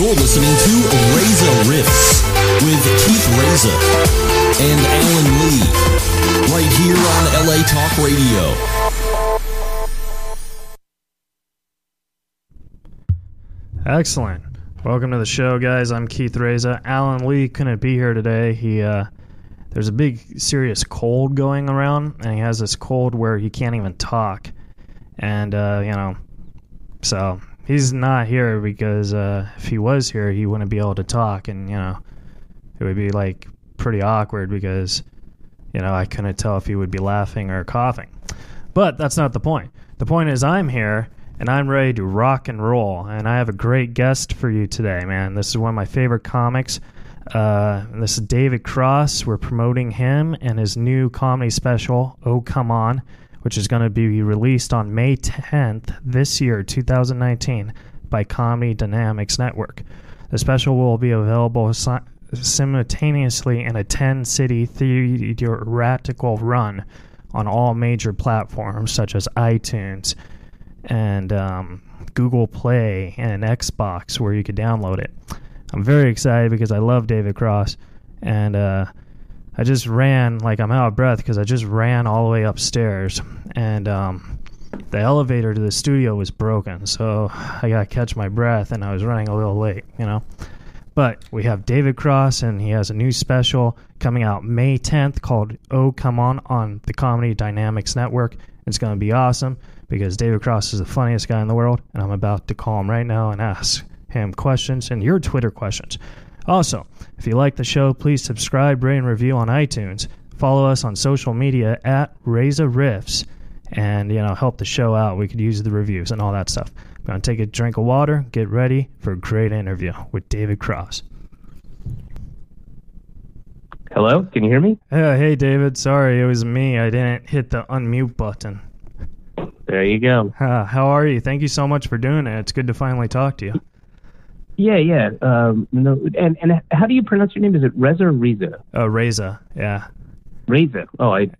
You're listening to Rezarifts with Keith Reza and Alan Lee right here on LA Talk Radio. Excellent. Welcome to the show, guys. I'm Keith Reza. Alan Lee couldn't be here today. There's a big, serious cold going around, and he has this cold where he can't even talk. And, so he's not here because if he was here, he wouldn't be able to talk. And, it would be, pretty awkward because, I couldn't tell if he would be laughing or coughing. But that's not the point. The point is I'm here, and I'm ready to rock and roll. And I have a great guest for you today, man. This is one of my favorite comics. This is David Cross. We're promoting him and his new comedy special, Oh Come On, which is going to be released on May 10th this year, 2019, by Comedy Dynamics Network. The special will be available simultaneously in a 10-city theatrical run on all major platforms such as iTunes and Google Play and Xbox, where you could download it. I'm very excited because I love David Cross, and I just ran, I'm out of breath because I just ran all the way upstairs, and the elevator to the studio was broken, so I got to catch my breath, and I was running a little late, But we have David Cross, and he has a new special coming out May 10th called Oh Come on the Comedy Dynamics Network. It's going to be awesome because David Cross is the funniest guy in the world, and I'm about to call him right now and ask him questions and your Twitter questions. Also, if you like the show, please subscribe, rate, and review on iTunes. Follow us on social media at Rezarifts, and help the show out. We could use the reviews and all that stuff. I'm gonna take a drink of water. Get ready for a great interview with David Cross. Hello, can you hear me? Hey, David. Sorry, it was me. I didn't hit the unmute button. There you go. How are you? Thank you so much for doing it. It's good to finally talk to you. Yeah. No, and how do you pronounce your name? Is it Reza or Reza? Reza, yeah. Reza. Oh, I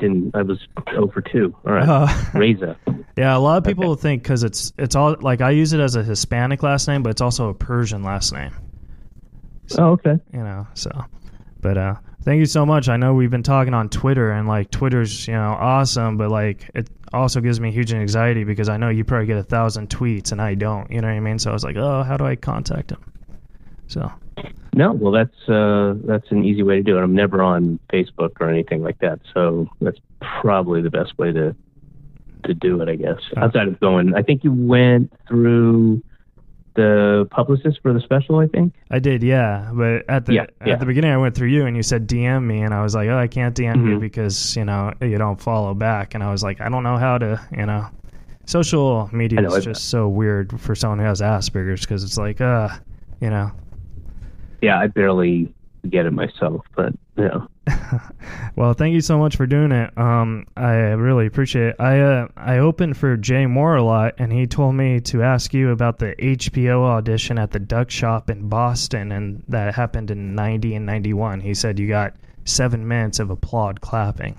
was 0 for 2. All right. Reza. Yeah, a lot of people think because it's all, I use it as a Hispanic last name, but it's also a Persian last name. So, oh, okay. But thank you so much. I know we've been talking on Twitter, and Twitter's, awesome, but it also gives me huge anxiety because I know you probably get 1,000 tweets and I don't, you know what I mean? So I was like, oh, how do I contact him? So. No, well, that's an easy way to do it. I'm never on Facebook or anything like that, so that's probably the best way to do it, I guess. Okay. Outside of going, I think you went through the publicist for the special, I think? I did, yeah. But at the beginning, I went through you, and you said DM me, and I was like, oh, I can't DM you because, you don't follow back. And I was like, I don't know how to, Social media is just so weird for someone who has Asperger's because it's . Yeah, I barely get it myself, but, Well, thank you so much for doing it. I really appreciate it. I opened for Jay Mohr a lot, and he told me to ask you about the HBO audition at the Duck Shop in Boston, and that happened in 90 and 91. He said you got 7 minutes of applaud clapping.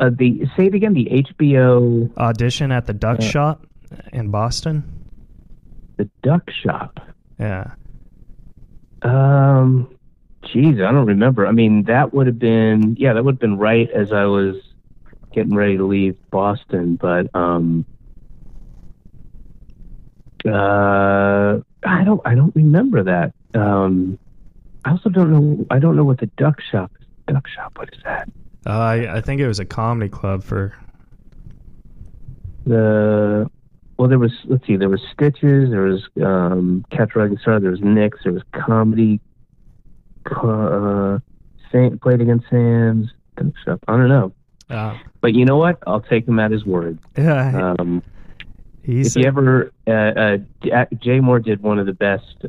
Say it again, the HBO... audition at the Duck Shop in Boston? The Duck Shop? Yeah. Jeez, I don't remember. I mean, that would have been right as I was getting ready to leave Boston, but I don't remember that. I also don't know what the Duck Shop is. Duck Shop, what is that? I think it was a comedy club for the... Well, there was Stitches, there was Catch Rising Star, there was Nick's, there was Comedy, Played Against Sam's, stuff. I don't know. But you know what? I'll take him at his word. Yeah. Jay Mohr did one of the best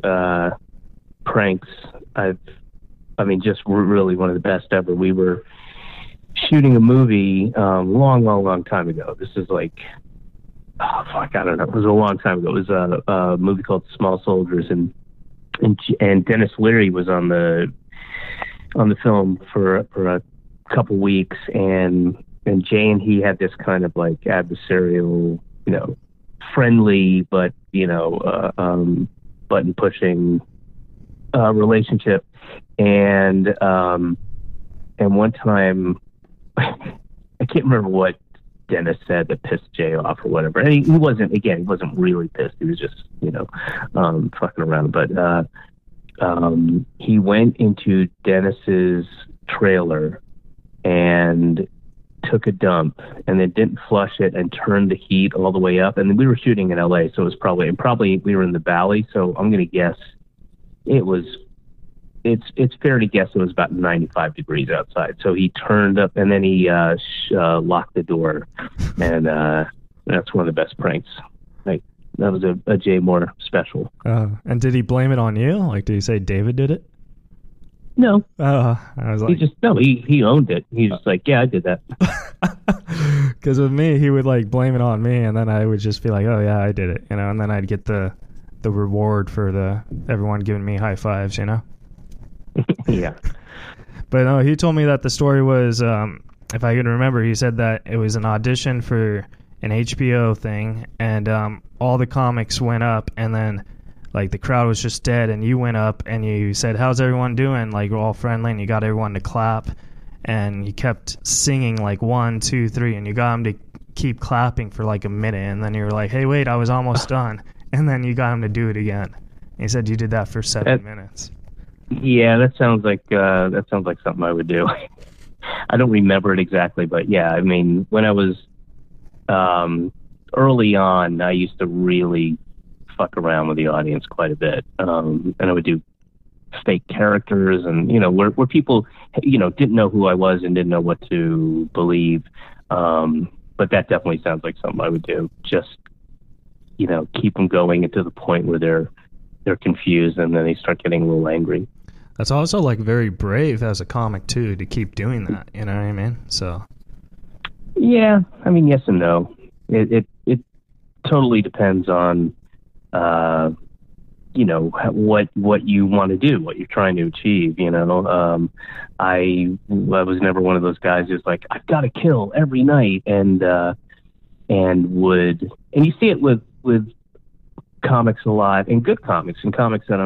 pranks really one of the best ever. We were shooting a movie long time ago. This is oh, fuck, I don't know. It was a long time ago. It was a movie called Small Soldiers, and Dennis Leary was on the film for a couple weeks, and Jay and he had this kind of adversarial, friendly but button pushing relationship. And one time, I can't remember what Dennis said that pissed Jay off or whatever. And he wasn't really pissed. He was just, fucking around. But he went into Dennis's trailer and took a dump, and then didn't flush it and turned the heat all the way up. And we were shooting in LA, so it was probably we were in the valley. So I'm going to guess it's fair to guess it was about 95 degrees outside. So he turned up, and then he locked the door, and that's one of the best pranks. Like, that was a Jay Mohr special. And did he blame it on you? Like, did he say David did it? No. I was like, he owned it. He was just like, yeah, I did that. Because with me, he would like blame it on me, and then I would just be like, oh yeah, I did it, and then I'd get the reward for the everyone giving me high fives, Yeah. But no, he told me that the story was, if I could remember, he said that it was an audition for an HBO thing, and all the comics went up, and then like the crowd was just dead, and you went up and you said, how's everyone doing? Like, we're all friendly, and you got everyone to clap, and you kept singing like 1, 2, 3, and you got them to keep clapping for like a minute, and then you were like, hey, wait, I was almost done. And then you got them to do it again. And he said you did that for 7 minutes. Yeah, that sounds like something I would do. I don't remember it exactly, but yeah, I mean, when I was early on, I used to really fuck around with the audience quite a bit, and I would do fake characters, and where people didn't know who I was and didn't know what to believe. But that definitely sounds like something I would do. Just keep them going to the point where they're confused, and then they start getting a little angry. That's also like very brave as a comic too, to keep doing that. You know what I mean? So yeah, I mean, yes and no. It totally depends on what you want to do, what you're trying to achieve. I was never one of those guys who's like, I've got to kill every night, and you see it with comics alive, and good comics, and comics that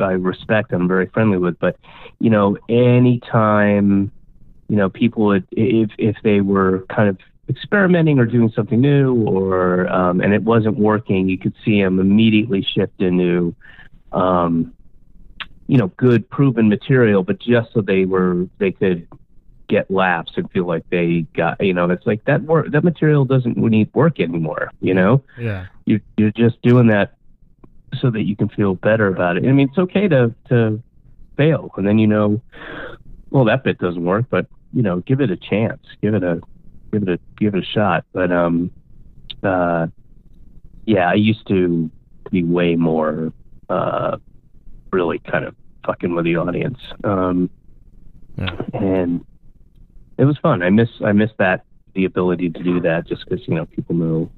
I respect and I'm very friendly with. But anytime people would, if they were kind of experimenting or doing something new, or and it wasn't working, you could see them immediately shift into good proven material, but just so they could get laughs and feel like they got, it's like that material doesn't need work anymore. Yeah, you're just doing that so that you can feel better about it. I mean, it's okay to fail, and then well, that bit doesn't work, but give it a chance, give it a shot. But yeah, I used to be way more really kind of fucking with the audience. And it was fun. I miss that, the ability to do that, just because people know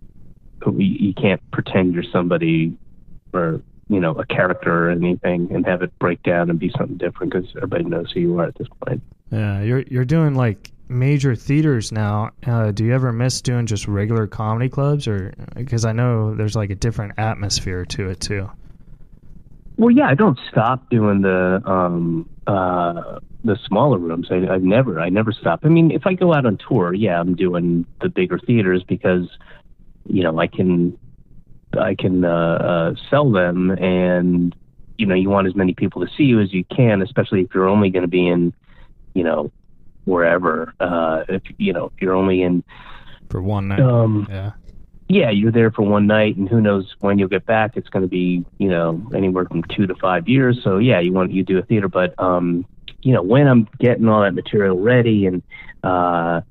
you can't pretend you're somebody or a character or anything and have it break down and be something different, because everybody knows who you are at this point. Yeah, you're doing like major theaters now. Do you ever miss doing just regular comedy clubs? Or because I know there's like a different atmosphere to it too. Well, yeah, I don't stop doing the smaller rooms. I never stop. I mean, if I go out on tour, yeah, I'm doing the bigger theaters, because I can sell them, and you want as many people to see you as you can, especially if you're only going to be in wherever. If you're only in for one night, yeah, you're there for one night, and who knows when you'll get back. It's going to be anywhere from 2 to 5 years. So yeah, you do a theater, but when I'm getting all that material ready, and I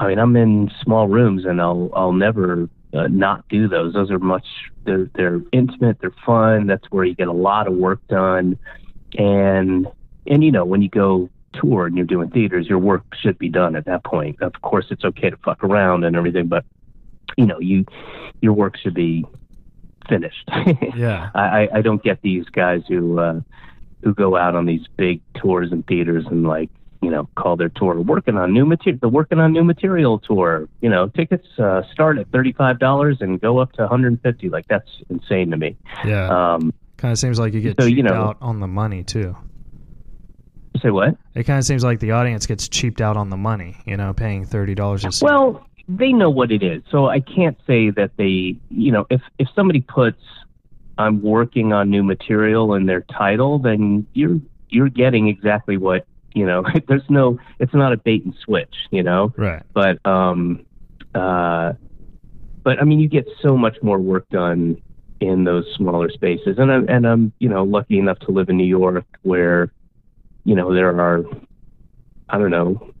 mean, I'm in small rooms, and I'll never not do those. Those are much, they're intimate, they're fun. That's where you get a lot of work done, and when you go tour and you're doing theaters, your work should be done at that point. Of course, it's okay to fuck around and everything, but your work should be finished. Yeah, I don't get these guys who go out on these big tours and theaters and call their tour working on new material tour. Tickets start at $35 and go up to $150. Like, that's insane to me. Yeah. Kind of seems like you get cheaped out on the money too. Say what? It kind of seems like the audience gets cheaped out on the money, you know, paying $30 a seat. Well, they know what it is, so I can't say that they, you know, if somebody puts "I'm working on new material" in their title, then you're getting exactly what, you know. There's no, it's not a bait and switch, you know. Right. But I mean, you get so much more work done in those smaller spaces, and I'm you know, lucky enough to live in New York where, you know, there are, I don't know,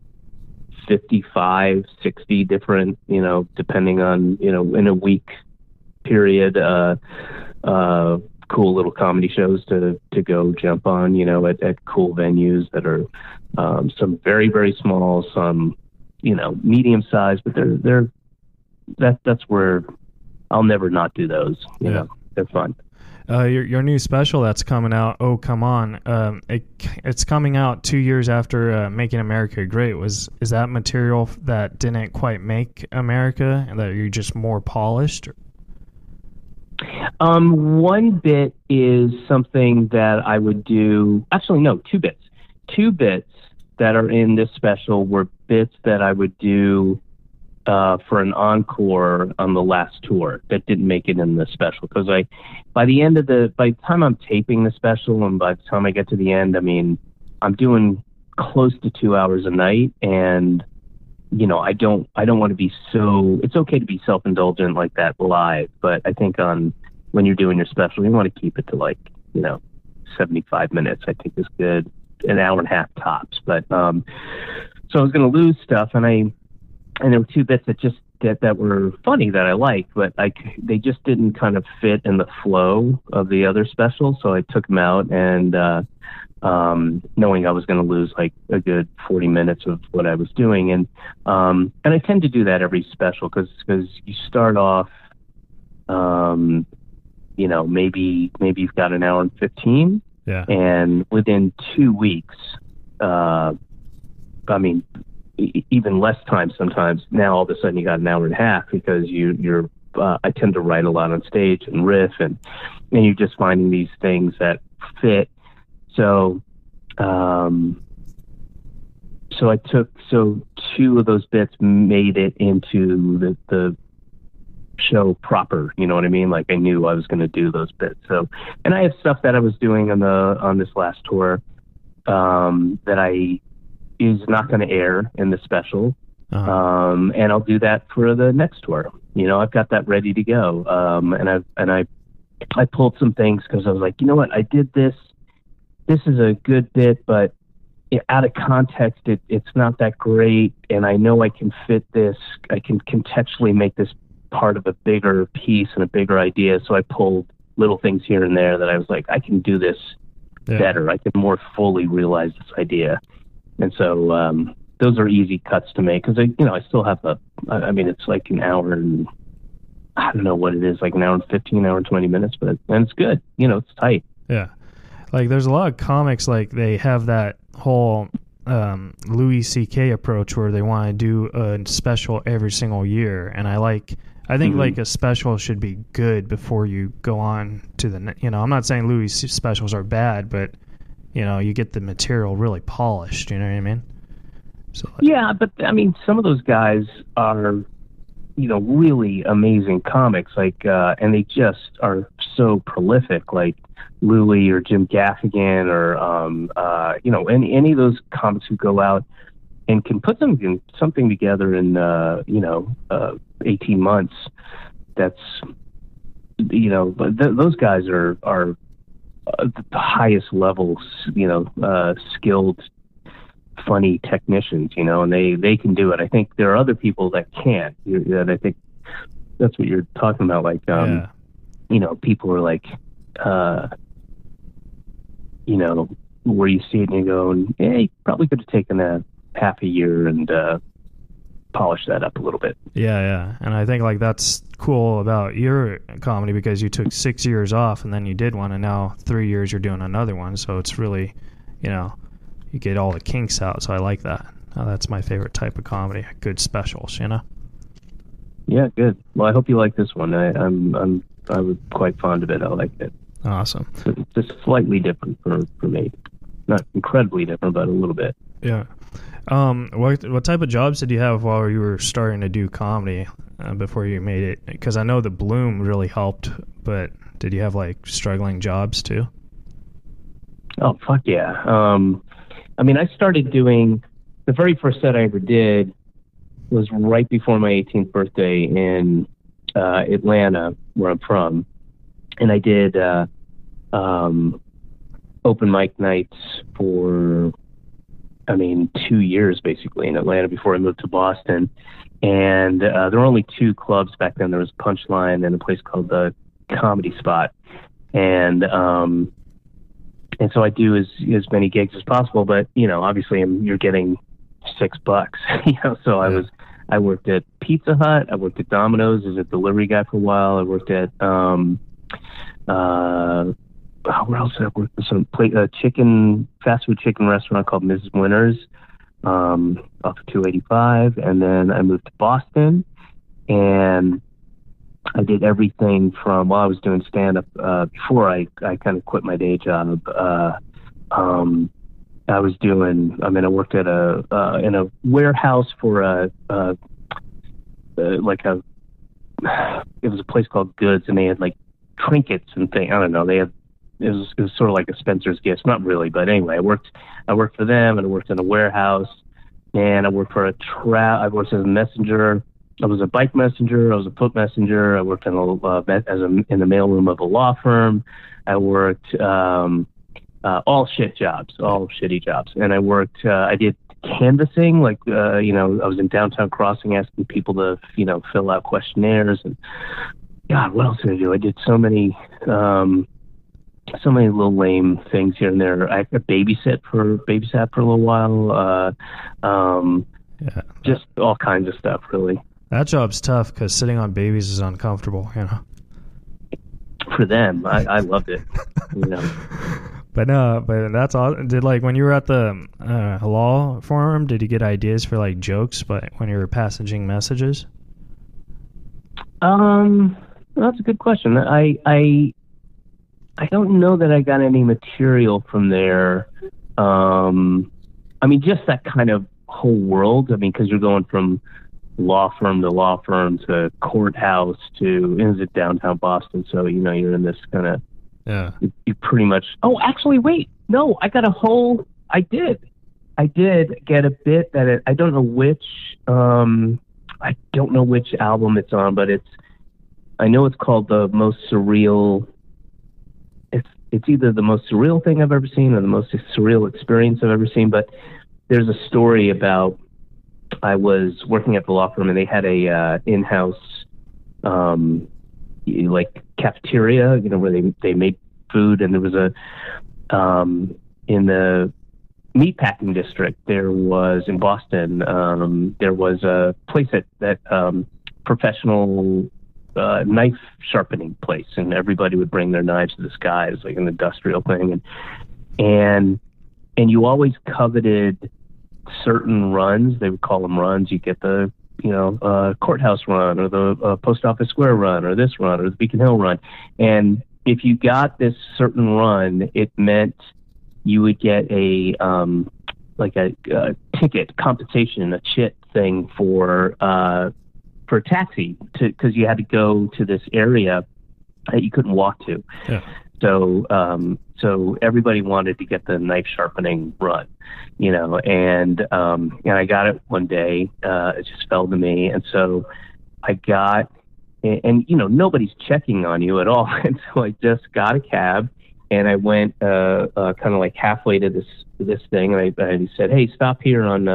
55, 60 different, you know, depending on, you know, in a week period, cool little comedy shows to go jump on, you know, at cool venues that are, some very, very small, some, you know, medium sized, but that's where I'll never not do those. You know, they're fun. Your new special that's coming out, Oh Come On, it's coming out 2 years after Making America Great. Is that material that didn't quite make America and that you're just more polished? One bit is something that I would do. Actually, no, two bits. Two bits that are in this special were bits that I would do for an encore on the last tour that didn't make it in the special, because by the time I'm taping the special and by the time I get to the end, I mean, I'm doing close to 2 hours a night, and you know, I don't want to be so. It's okay to be self-indulgent like that live, but I think when you're doing your special, you want to keep it to, like, you know, 75 minutes. I think is good, an hour and a half tops. But so I was going to lose stuff, and there were two bits that were funny that I liked, but they just didn't kind of fit in the flow of the other special. So I took them out, and knowing I was going to lose like a good 40 minutes of what I was doing. And I tend to do that every special because you start off, you know, maybe you've got an hour and 15, and within 2 weeks, I mean, even less time sometimes. Now all of a sudden you got an hour and a half because you're I tend to write a lot on stage and riff, and you're just finding these things that fit. So, so two of those bits made it into the show proper. You know what I mean? Like, I knew I was going to do those bits. So, and I have stuff that I was doing on this last tour, that is not going to air in the special. Uh-huh. And I'll do that for the next tour. You know, I've got that ready to go. And I pulled some things because I was like, you know what? I did this. This is a good bit, but out of context, it's not that great. And I know I can fit this. I can contextually make this part of a bigger piece and a bigger idea. So I pulled little things here and there that I was like, I can do this better. I can more fully realize this idea. And so those are easy cuts to make because, you know, I still have it's like an hour and, I don't know what it is, like an hour and 15, hour and 20 minutes, and it's good. You know, it's tight. Yeah. Like, there's a lot of comics, like, they have that whole Louis C.K. approach where they want to do a special every single year. And I think mm-hmm. like a special should be good before you go on to the, you know, I'm not saying Louis specials are bad, but, you know, you get the material really polished, you know what I mean? So, yeah, but, I mean, some of those guys are, you know, really amazing comics, like, and they just are so prolific, like Louis or Jim Gaffigan or, you know, any of those comics who go out and can put something together in, you know, 18 months. That's, you know, those guys are the highest level, you know, skilled, funny technicians, you know, and they can do it. I think there are other people that can't. I think that's what you're talking about. Like, you know, people are like, you know, where you see it and you go, yeah, you probably could have taken a half a year and polish that up a little bit. Yeah. And I think, like, that's cool about your comedy because you took 6 years off and then you did one, and now 3 years you're doing another one. So it's really, you know, you get all the kinks out. So I like that. Oh, that's my favorite type of comedy. Good specials, you know? Yeah, good. Well, I hope you like this one. I was quite fond of it. I liked it. Awesome. So it's just slightly different for me. Not incredibly different, but a little bit. Yeah. What type of jobs did you have while you were starting to do comedy before you made it? Because I know the bloom really helped, but did you have like struggling jobs too? Oh, fuck yeah. I mean, I started doing, the very first set I ever did was right before my 18th birthday in Atlanta, where I'm from. And I did open mic nights for, 2 years basically in Atlanta before I moved to Boston. And there were only two clubs back then. There was Punchline and a place called the Comedy Spot. And so I do as many gigs as possible, but obviously you're getting $6, So I worked at Pizza Hut. I worked at Domino's as a delivery guy for a while. I worked at, where else did I work? Fast food chicken restaurant called Mrs. Winner's, off of 285. And then I moved to Boston and I did everything from, while I was doing stand-up, before I kind of quit my day job, I worked at in a warehouse for it was a place called Goods, and they had like trinkets and things. I don't know. It was sort of like a Spencer's Gifts, not really, but anyway, I worked for them, and I worked in a warehouse, and I worked for I worked as a messenger. I was a bike messenger. I was a foot messenger. I worked in the mailroom of a law firm. I worked all shit jobs, all shitty jobs. And I worked. I did canvassing, I was in Downtown Crossing asking people to fill out questionnaires. And God, what else did I do? I did so many little lame things here and there. I babysat for a little while. Yeah. Just all kinds of stuff, really. That job's tough because sitting on babies is uncomfortable, For them, I loved it, But that's awesome. Did when you were at the halal forum, did you get ideas for jokes? But when you were passaging messages, that's a good question. I don't know that I got any material from there. Just that kind of whole world. Because you're going from law firm to courthouse to is it downtown Boston? So you're in this kind of You pretty much. Oh, actually, wait. No, I got a whole. I did get a bit that I don't know which. I don't know which album it's on, but it's. I know it's called the most surreal. It's either the most surreal thing I've ever seen or the most surreal experience I've ever seen. But there's a story about. I was working at the law firm, and they had a in-house, cafeteria, where they made food. And there was in the meatpacking district, in Boston, there was a place that professional knife sharpening place, and everybody would bring their knives to this guy. It was like an industrial thing, and you always coveted certain runs. They would call them runs. You get the courthouse run, or the post office square run, or this run, or the Beacon Hill run. And if you got this certain run, it meant you would get a ticket compensation, a chit thing for a taxi, because you had to go to this area that you couldn't walk to. Yeah. So everybody wanted to get the knife sharpening run, and I got it one day. It just fell to me. And so I got, nobody's checking on you at all. And so I just got a cab, and I went, kind of halfway to this thing. And I said, "Hey, stop here on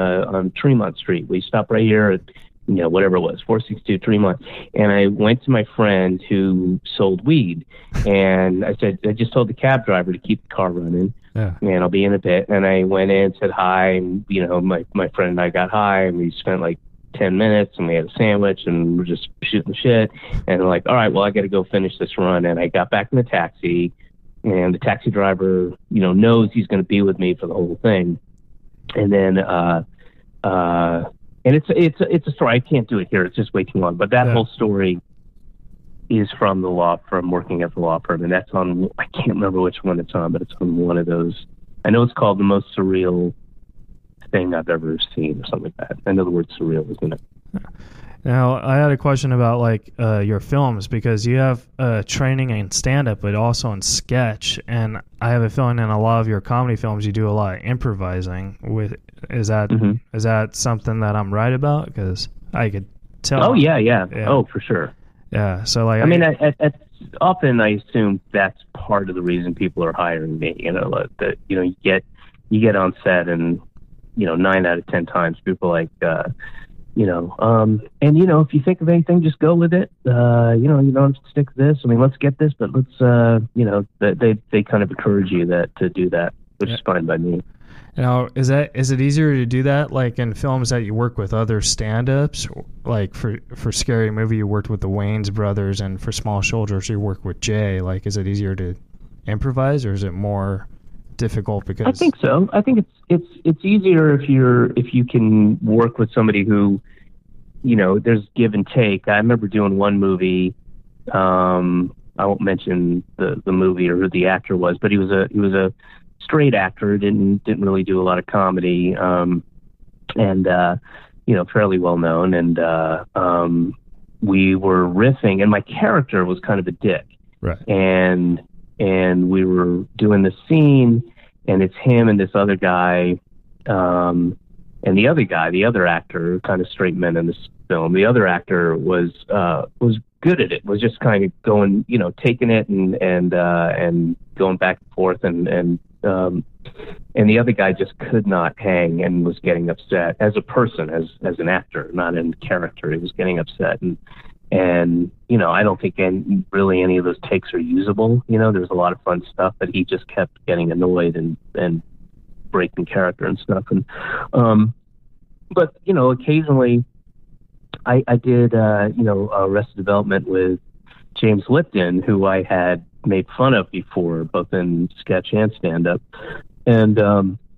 Tremont Street. Will you stop right here at, whatever it was, 462 Tremont." And I went to my friend who sold weed, and I said, I just told the cab driver to keep the car running, and I'll be in a bit. And I went in and said hi, and, my friend and I got high, and we spent 10 minutes, and we had a sandwich, and we're just shooting shit. And I'm all right, well, I got to go finish this run. And I got back in the taxi, and the taxi driver, knows he's going to be with me for the whole thing. And then, and it's a story. I can't do it here. It's just way too long. But that whole story is from the law firm, working at the law firm. And that's on, I can't remember which one it's on, but it's on one of those. I know it's called The Most Surreal Thing I've Ever Seen or something like that. I know the word surreal is in it. Now, I had a question about your films, because you have training in stand-up, but also in sketch. And I have a feeling in a lot of your comedy films, you do a lot of improvising. Is that something that I'm right about? Because I could tell. Oh, yeah. Oh, for sure. Yeah. So often I assume that's part of the reason people are hiring me. You know, that you get on set, and 9 out of 10 times people are like. If you think of anything, just go with it. You don't have to stick to this. I mean, let's get this, but let's, they kind of encourage you to do that, which is fine by me. Now, is it easier to do that? Like in films that you work with other stand-ups, like for Scary Movie, you worked with the Wayans brothers, and for Small Soldiers, you work with Jay. Like, is it easier to improvise, or is it more difficult? Because I think so. I think it's easier if you can work with somebody who, there's give and take. I remember doing one movie. I won't mention the movie or who the actor was, but he was a straight actor. Didn't really do a lot of comedy, and fairly well known. And we were riffing, and my character was kind of a dick, right? And we were doing the scene, and it's him and this other guy, and the other actor, kind of straight men in this film. The other actor was good at it, was just kind of going, taking it and going back and forth, and the other guy just could not hang and was getting upset as a person, as an actor, not in character. He was getting upset, and I don't think any of those takes are usable. There's a lot of fun stuff, but he just kept getting annoyed and breaking character and stuff. And, but occasionally I did, Arrested Development with James Lipton, who I had made fun of before, both in sketch and stand up. And,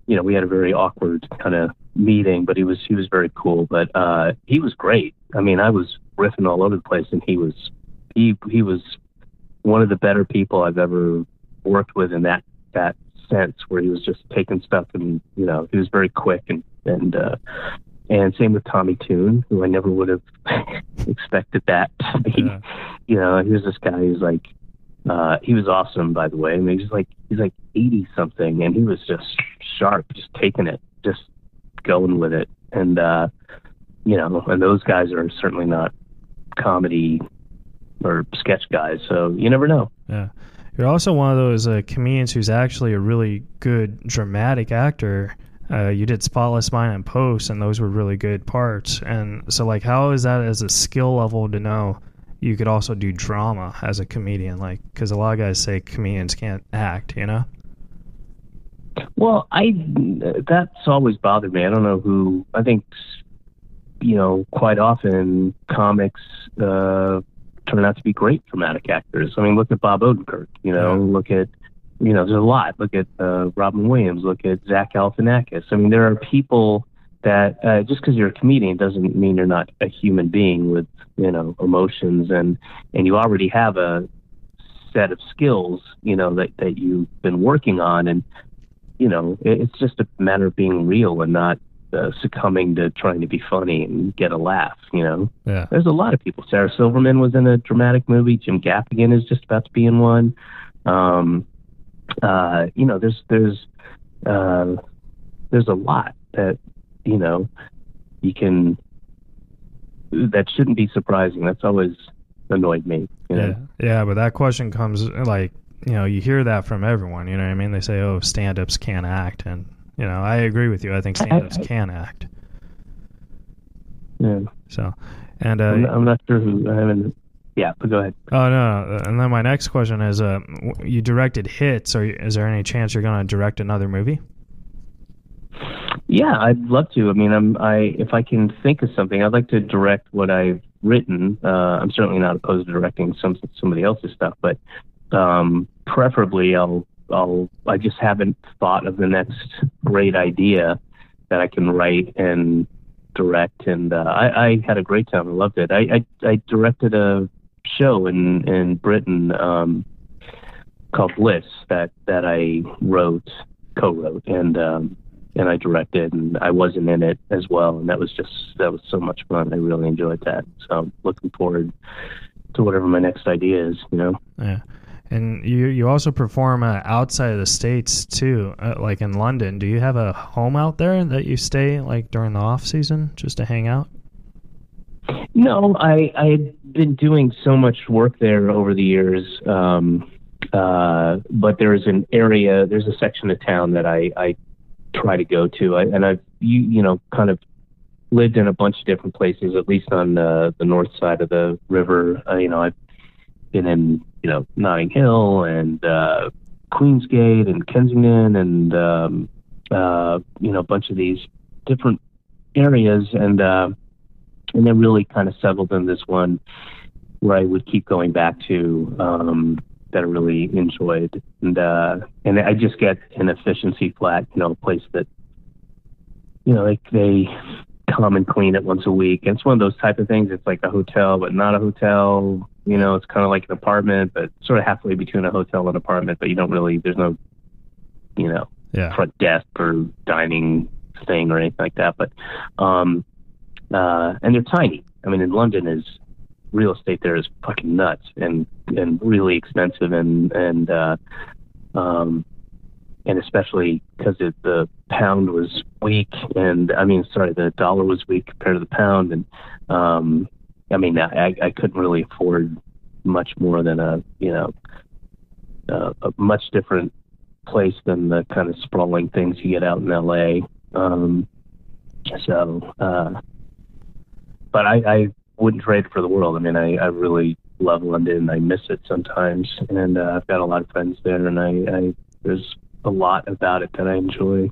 we had a very awkward kind of meeting, but he was very cool, but, he was great. I mean, I was riffing all over the place, and he was one of the better people I've ever worked with in that sense, where he was just taking stuff, and he was very quick, and same with Tommy Tune, who I never would have expected that to be. Yeah. He was this guy who's like, he was awesome, by the way. I mean, he's like 80 something, and he was just sharp, just taking it, just going with it, and and those guys are certainly not comedy or sketch guys, so you never know. Yeah. You're also one of those comedians who's actually a really good dramatic actor. You did Spotless Mind and Post, and those were really good parts. And so, how is that as a skill level to know you could also do drama as a comedian? Because a lot of guys say comedians can't act, Well, that's always bothered me. I don't know who. I think... quite often comics turn out to be great dramatic actors. I mean, look at Bob Odenkirk, look at, there's a lot. Look at Robin Williams, look at Zach Galifianakis. I mean, there are people that, just because you're a comedian doesn't mean you're not a human being with, emotions, and you already have a set of skills, that you've been working on. And, it's just a matter of being real and not succumbing to trying to be funny and get a laugh. Yeah. There's a lot of people. Sarah Silverman was in a dramatic movie. Jim Gaffigan is just about to be in one. There's a lot that that shouldn't be surprising. That's always annoyed me. Yeah, but that question comes you hear that from everyone. You know what I mean? They say, "Oh, stand-ups can't act," and I agree with you. I think stand-ups can act. Yeah. So, and I'm not sure who. I haven't. Yeah, but go ahead. Oh no! And then my next question is: you directed Hits. Is there any chance you're going to direct another movie? Yeah, I'd love to. I mean, if I can think of something, I'd like to direct what I've written. I'm certainly not opposed to directing somebody else's stuff, but preferably I just haven't thought of the next great idea that I can write and direct. And I had a great time. I loved it. I directed a show in Britain called Bliss that I co-wrote and I directed, and I wasn't in it as well, and that was so much fun. I really enjoyed that. So I'm looking forward to whatever my next idea is, you know. Yeah. And you also perform outside of the States too, like in London. Do you have a home out there that you stay like during the off season just to hang out? No, I had been doing so much work there over the years. But there's a section of town that I try to go to. I've kind of lived in a bunch of different places, at least on the north side of the river. I've been in, Notting Hill and Queensgate and Kensington and, a bunch of these different areas. And then really kind of settled in this one where I would keep going back to, that I really enjoyed. And I just get an efficiency flat, a place that, like they come and clean it once a week. And it's one of those type of things. It's like a hotel, but not a hotel. It's kind of like an apartment, but sort of halfway between a hotel and apartment, but you don't really, there's no, front desk or dining thing or anything like that. But, and they're tiny. I mean, in London real estate there is fucking nuts and really expensive and especially because the pound was weak the dollar was weak compared to the pound, and I couldn't really afford much more than a much different place than the kind of sprawling things you get out in LA. But I wouldn't trade for the world. I mean, I really love London. I miss it sometimes. And I've got a lot of friends there, and there's a lot about it that I enjoy.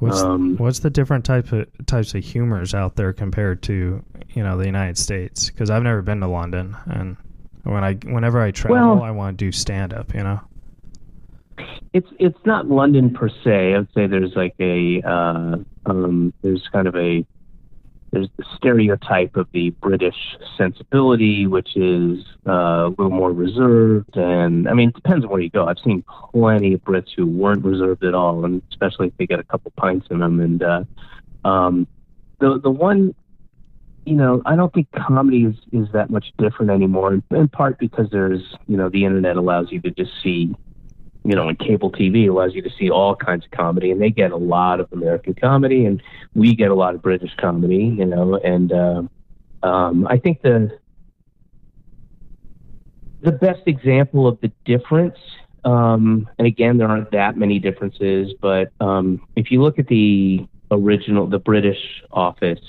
What's the different types of humors out there compared to, the United States? Because I've never been to London. And whenever I travel, I want to do stand-up, It's not London per se. I would say there's like there's the stereotype of the British sensibility, which is a little more reserved. And it depends on where you go. I've seen plenty of Brits who weren't reserved at all, and especially if they get a couple pints in them. And the one, I don't think comedy is that much different anymore, in part because there's, the internet allows you to just see, and cable TV allows you to see all kinds of comedy, and they get a lot of American comedy, and we get a lot of British comedy, and I think the best example of the difference, and again, there aren't that many differences, but if you look at the original, the British Office,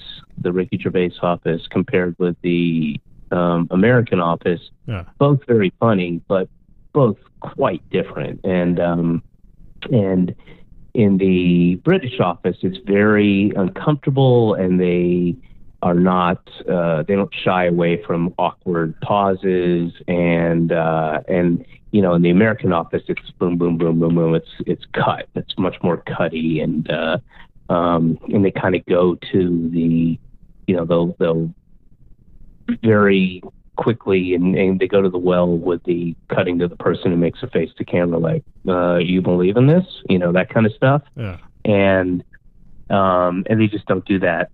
the Ricky Gervais Office, compared with the American Office, both very funny, but both quite different. And in the British Office, it's very uncomfortable, and they are not, they don't shy away from awkward pauses. And in the American Office, it's boom, boom, boom, boom, boom. It's cut. It's much more cutty. And they kind of go to the, they'll very quickly, and they go to the well with the cutting to the person who makes a face to camera, like, you believe in this? That kind of stuff. Yeah. And they just don't do that,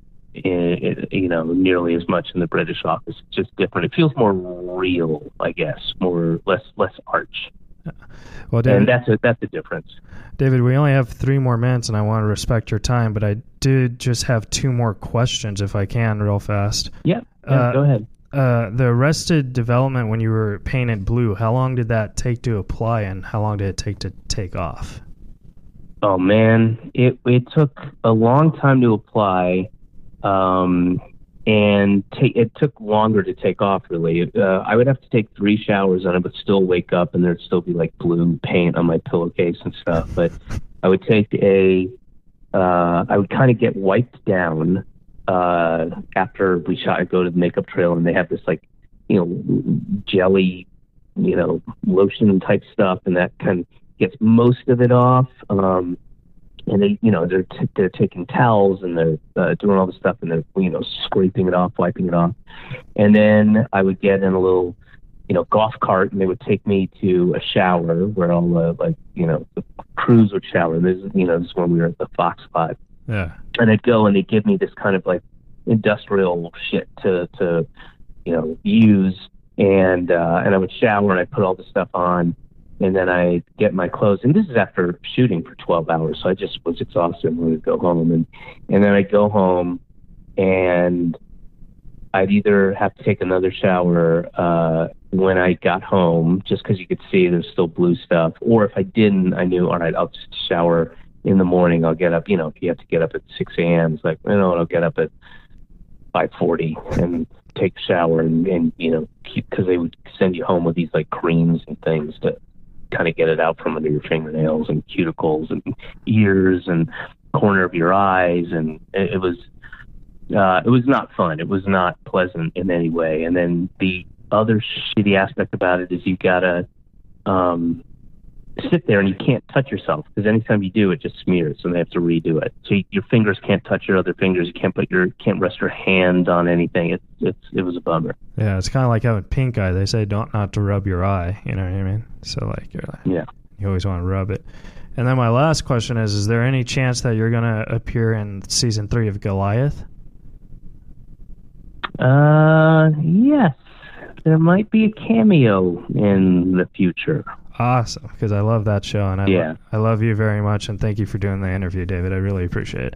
nearly as much in the British Office. It's just different. It feels more real, I guess, more less arch. Well, David, and that's a difference. David, we only have 3 more minutes, and I want to respect your time, but I did just have 2 more questions, if I can, real fast. Yeah, go ahead. The Arrested Development, when you were painted blue, how long did that take to apply, and how long did it take to take off? Oh man, it took a long time to apply, it took longer to take off. Really, I would have to take 3 showers, and I would still wake up, and there'd still be like blue paint on my pillowcase and stuff. But I would I would kind of get wiped down. After we shot, I go to the makeup trailer, and they have this like, jelly, lotion type stuff, and that kind of gets most of it off. And they, they're taking towels, and they're doing all this stuff, and they're, scraping it off, wiping it off. And then I would get in a little you know, golf cart, and they would take me to a shower where all the, like, you know, the crews would shower. This, you know, this is when we were at the Fox 5. Yeah. And I'd go and they'd give me this kind of like industrial shit to you know, use. And I would shower and I'd put all this stuff on, and then I'd get my clothes. And this is after shooting for 12 hours. So I just was exhausted and wanted to go home. And then I'd go home and I'd either have to take another shower when I got home, just because you could see there's still blue stuff. Or if I didn't, I knew, all right, I'll just shower in the morning. I'll get up, you know, if you have to get up at 6 a.m., it's like, you know, I'll get up at 5:40 and take a shower and you know, keep, because they would send you home with these like creams and things to kind of get it out from under your fingernails and cuticles and ears and corner of your eyes. And it was not fun. It was not pleasant in any way. And then the other shitty aspect about it is you gotta sit there and you can't touch yourself, because anytime you do, it just smears, and they have to redo it. So your fingers can't touch your other fingers. You can't rest your hand on anything. It was a bummer. Yeah, it's kind of like having pink eye. They say not to rub your eye. You know what I mean? So like, you always want to rub it. And then my last question is there any chance that you're gonna appear in season 3 of Goliath? Yes, there might be a cameo in the future. Awesome, because I love that show, and I love you very much, and thank you for doing the interview, David. I really appreciate it.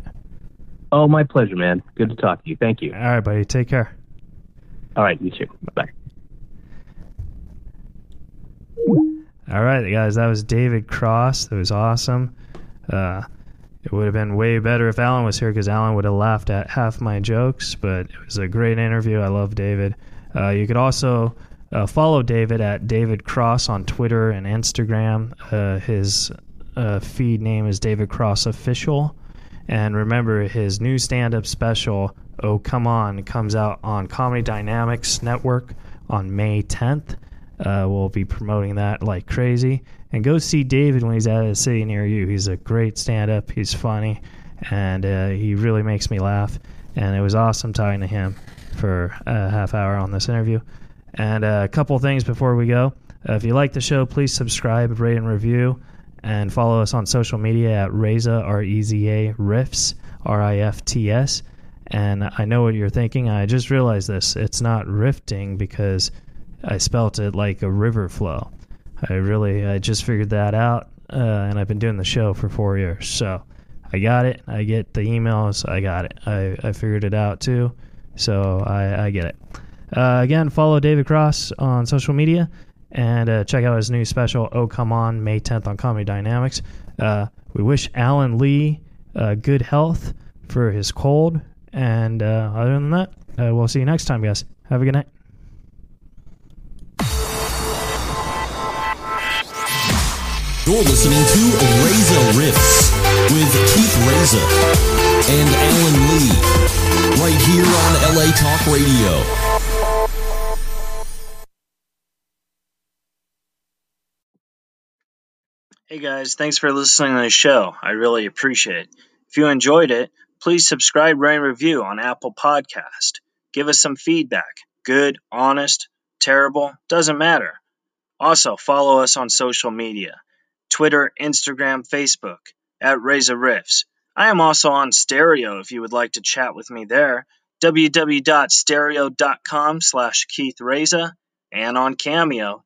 Oh, my pleasure, man. Good to talk to you. Thank you. All right, buddy. Take care. All right, you too. Bye. All right, guys. That was David Cross. That was awesome. It would have been way better if Alan was here, because Alan would have laughed at half my jokes, but it was a great interview. I love David. You could also... follow David at David Cross on Twitter and Instagram. His feed name is David Cross Official. And remember, his new stand-up special, Oh Come On, comes out on Comedy Dynamics Network on May 10th. We'll be promoting that like crazy. And go see David when he's at a city near you. He's a great stand-up. He's funny. And he really makes me laugh. And it was awesome talking to him for a half hour on this interview. And a couple things before we go. If you like the show, please subscribe, rate, and review, and follow us on social media at Reza, R-E-Z-A, Rifts, R-I-F-T-S. And I know what you're thinking. I just realized this. It's not rifting because I spelt it like a river flow. I just figured that out, and I've been doing the show for 4 years. So I got it. I get the emails. I got it. I figured it out too, so I get it. Again, follow David Cross on social media, and check out his new special, Oh Come On, May 10th on Comedy Dynamics. We wish Alan Lee good health for his cold, and other than that, we'll see you next time, guys. Have a good night. You're listening to Reza Riffs with Keith Reza and Alan Lee right here on LA Talk Radio. Hey guys, thanks for listening to the show. I really appreciate it. If you enjoyed it, please subscribe, rate, and review on Apple Podcast. Give us some feedback. Good, honest, terrible, doesn't matter. Also, follow us on social media. Twitter, Instagram, Facebook, at rezarifts. I am also on Stereo if you would like to chat with me there. www.stereo.com/KeithReza. And on Cameo,